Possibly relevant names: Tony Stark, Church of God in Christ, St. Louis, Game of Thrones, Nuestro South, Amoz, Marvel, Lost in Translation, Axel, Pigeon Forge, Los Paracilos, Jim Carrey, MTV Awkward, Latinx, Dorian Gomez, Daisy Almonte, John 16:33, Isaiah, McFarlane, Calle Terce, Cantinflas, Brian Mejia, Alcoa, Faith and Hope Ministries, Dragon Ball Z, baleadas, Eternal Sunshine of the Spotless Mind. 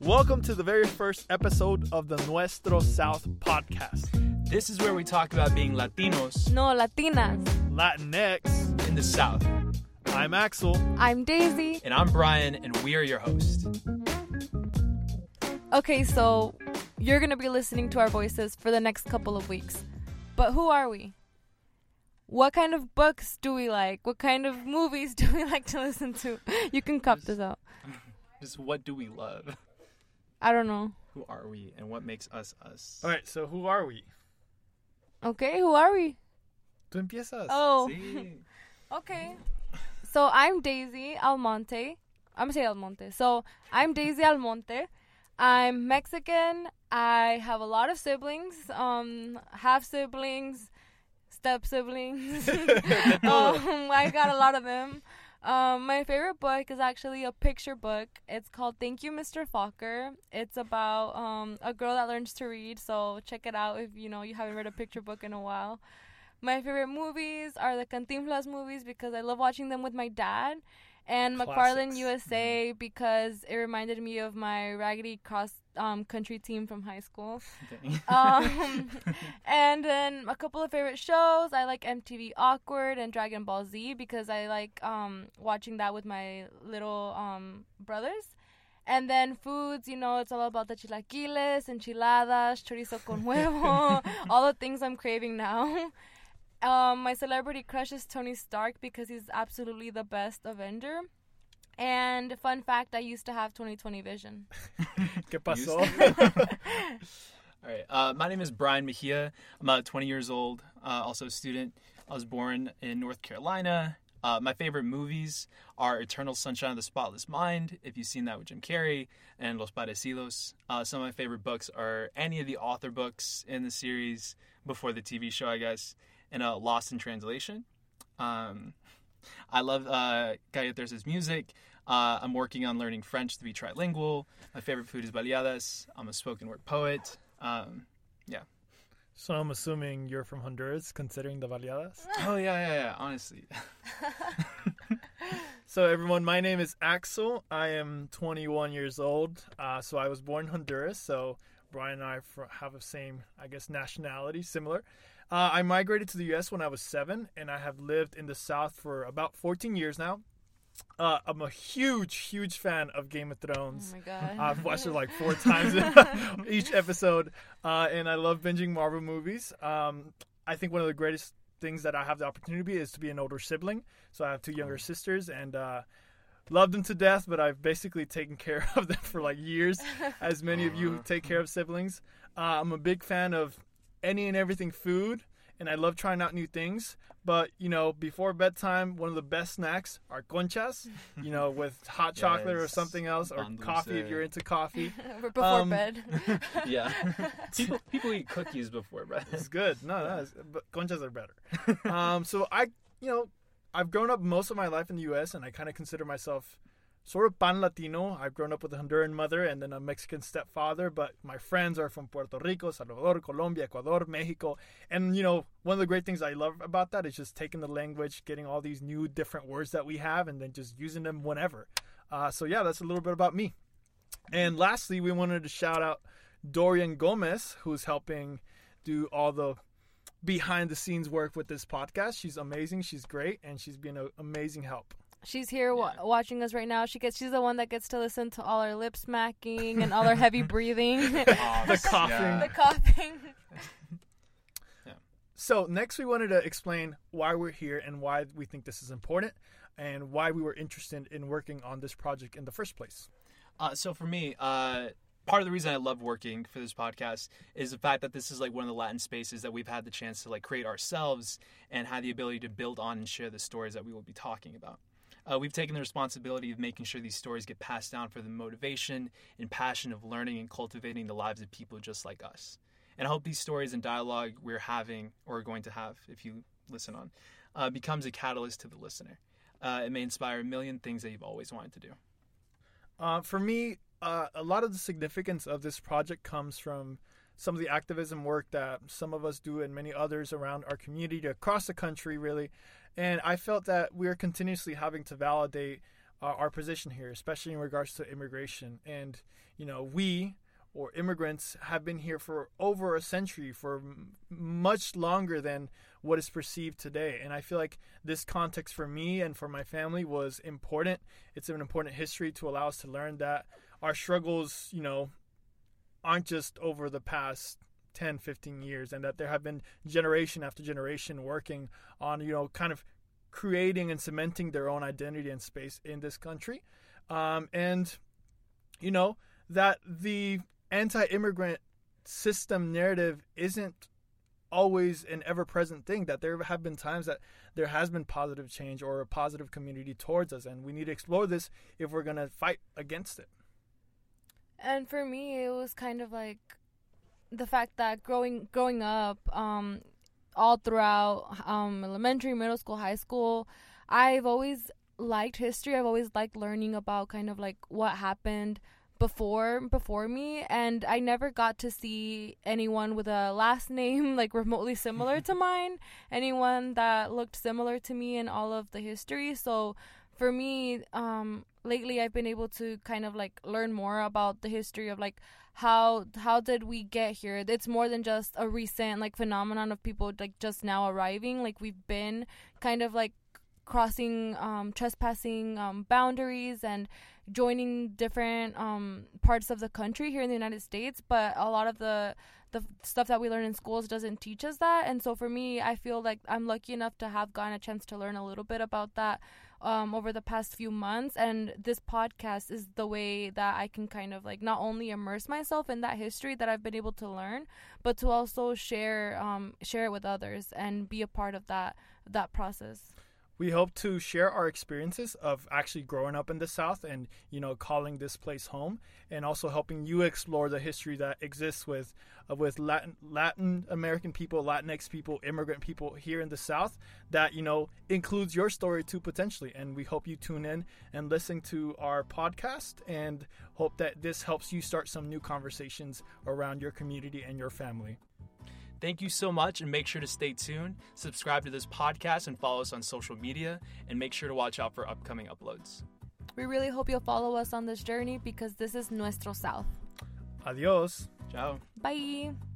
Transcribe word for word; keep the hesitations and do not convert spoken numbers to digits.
Welcome to the very first episode of the Nuestro South podcast. This is where we talk about being Latinos. No, Latinas. Latinx. In the South. I'm Axel. I'm Daisy. And I'm Brian, and we are your hosts. Okay, so you're going to be listening to our voices for the next couple of weeks. But who are we? What kind of books do we like? What kind of movies do we like to listen to? You can cop just, this out. Just what do we love? I don't know. Who are we and what makes us us? All right, so who are we? Okay, who are we? Tú empiezas. Oh. Sí. Okay. So I'm Daisy Almonte. I'm going to say Almonte. So I'm Daisy Almonte. I'm Mexican. I have a lot of siblings, um, half-siblings, step-siblings. um, I got a lot of them. Um, my favorite book is actually a picture book. It's called Thank You, Mister Falker. It's about um, a girl that learns to read, so check it out if, you know, you haven't read a picture book in a while. My favorite movies are the Cantinflas movies because I love watching them with my dad, and McFarlane U S A because it reminded me of my raggedy cross um, country team from high school. Um, and then a couple of favorite shows. I like M T V Awkward and Dragon Ball Z because I like um, watching that with my little um, brothers. And then foods, you know, it's all about the chilaquiles, enchiladas, chorizo con huevo, all the things I'm craving now. Um, my celebrity crush is Tony Stark because he's absolutely the best Avenger. And fun fact, I used to have twenty twenty vision. ¿Qué pasó? All right. Uh, my name is Brian Mejia. I'm about twenty years old, uh, also a student. I was born in North Carolina. Uh, my favorite movies are Eternal Sunshine of the Spotless Mind, if you've seen that with Jim Carrey, and Los Paracilos. Uh, some of my favorite books are any of the author books in the series before the T V show, I guess. And uh, Lost in Translation. Um, I love uh, Calle Terce's music. Uh, I'm working on learning French to be trilingual. My favorite food is baleadas. I'm a spoken word poet. Um, yeah. So I'm assuming you're from Honduras, considering the baleadas? Oh, yeah, yeah, yeah, honestly. So everyone, my name is Axel. I am twenty-one years old. Uh, so I was born in Honduras. So Brian and I have the same, I guess, nationality, similar. Uh, I migrated to the U S when I was seven, and I have lived in the South for about fourteen years now. Uh, I'm a huge, huge fan of Game of Thrones. Oh, my God. I've watched it like four times each episode, uh, and I love binging Marvel movies. Um, I think one of the greatest things that I have the opportunity to be is to be an older sibling. So I have two younger sisters, and uh, love them to death, but I've basically taken care of them for like years, as many of you who take care of siblings. Uh, I'm a big fan of any and everything food, and I love trying out new things. But, you know, before bedtime, one of the best snacks are conchas, you know, with hot yes. chocolate or something else, or Banduse. Coffee if you're into coffee. Before um, bed. Yeah. People, people eat cookies before bed. It's good. No, no, it's, but conchas are better. Um, so I, you know, I've grown up most of my life in the U S, and I kind of consider myself sort of pan Latino. I've grown up with a Honduran mother and then a Mexican stepfather, but my friends are from Puerto Rico, Salvador, Colombia, Ecuador, Mexico. And, you know, one of the great things I love about that is just taking the language, getting all these new different words that we have, and then just using them whenever. Uh, so, yeah, that's a little bit about me. And lastly, we wanted to shout out Dorian Gomez, who's helping do all the behind-the-scenes work with this podcast. She's amazing. She's great. And she's been an amazing help. She's here wa- watching us right now. She gets. She's the one that gets to listen to all our lip smacking and all our heavy breathing. Oh, the coughing. Yeah. The coughing. Yeah. So next we wanted to explain why we're here and why we think this is important and why we were interested in working on this project in the first place. Uh, so for me, uh, part of the reason I love working for this podcast is the fact that this is like one of the Latin spaces that we've had the chance to like create ourselves and have the ability to build on and share the stories that we will be talking about. Uh, we've taken the responsibility of making sure these stories get passed down for the motivation and passion of learning and cultivating the lives of people just like us. And I hope these stories and dialogue we're having, or are going to have if you listen on, uh, becomes a catalyst to the listener. Uh, it may inspire a million things that you've always wanted to do. Uh, for me, uh, a lot of the significance of this project comes from some of the activism work that some of us do and many others around our community across the country, really. And I felt that we are continuously having to validate uh, our position here, especially in regards to immigration. And, you know, we or immigrants have been here for over a century, for m- much longer than what is perceived today. And I feel like this context for me and for my family was important. It's an important history to allow us to learn that our struggles, you know, aren't just over the past ten, fifteen years, and that there have been generation after generation working on, you know, kind of creating and cementing their own identity and space in this country. Um, and, you know, that the anti-immigrant system narrative isn't always an ever-present thing, that there have been times that there has been positive change or a positive community towards us, and we need to explore this if we're going to fight against it. And for me, it was kind of like the fact that growing growing up, um, all throughout um, elementary, middle school, high school, I've always liked history. I've always liked learning about kind of like what happened before before me, and I never got to see anyone with a last name like remotely similar to mine, anyone that looked similar to me in all of the history. So for me, um, lately I've been able to kind of like learn more about the history of like how how did we get here. It's more than just a recent like phenomenon of people like just now arriving. Like we've been kind of like crossing, um, trespassing um, boundaries and joining different um, parts of the country here in the United States. But a lot of the the stuff that we learn in schools doesn't teach us that. And so for me, I feel like I'm lucky enough to have gotten a chance to learn a little bit about that Um, over the past few months, and this podcast is the way that I can kind of like not only immerse myself in that history that I've been able to learn, but to also share um, share it with others and be a part of that that process. We hope to share our experiences of actually growing up in the South and, you know, calling this place home, and also helping you explore the history that exists with uh, with Latin, Latin American people, Latinx people, immigrant people here in the South that, you know, includes your story too potentially. And we hope you tune in and listen to our podcast and hope that this helps you start some new conversations around your community and your family. Thank you so much, and make sure to stay tuned, subscribe to this podcast, and follow us on social media, and make sure to watch out for upcoming uploads. We really hope you'll follow us on this journey, because this is Nuestro South. Adios. Ciao. Bye.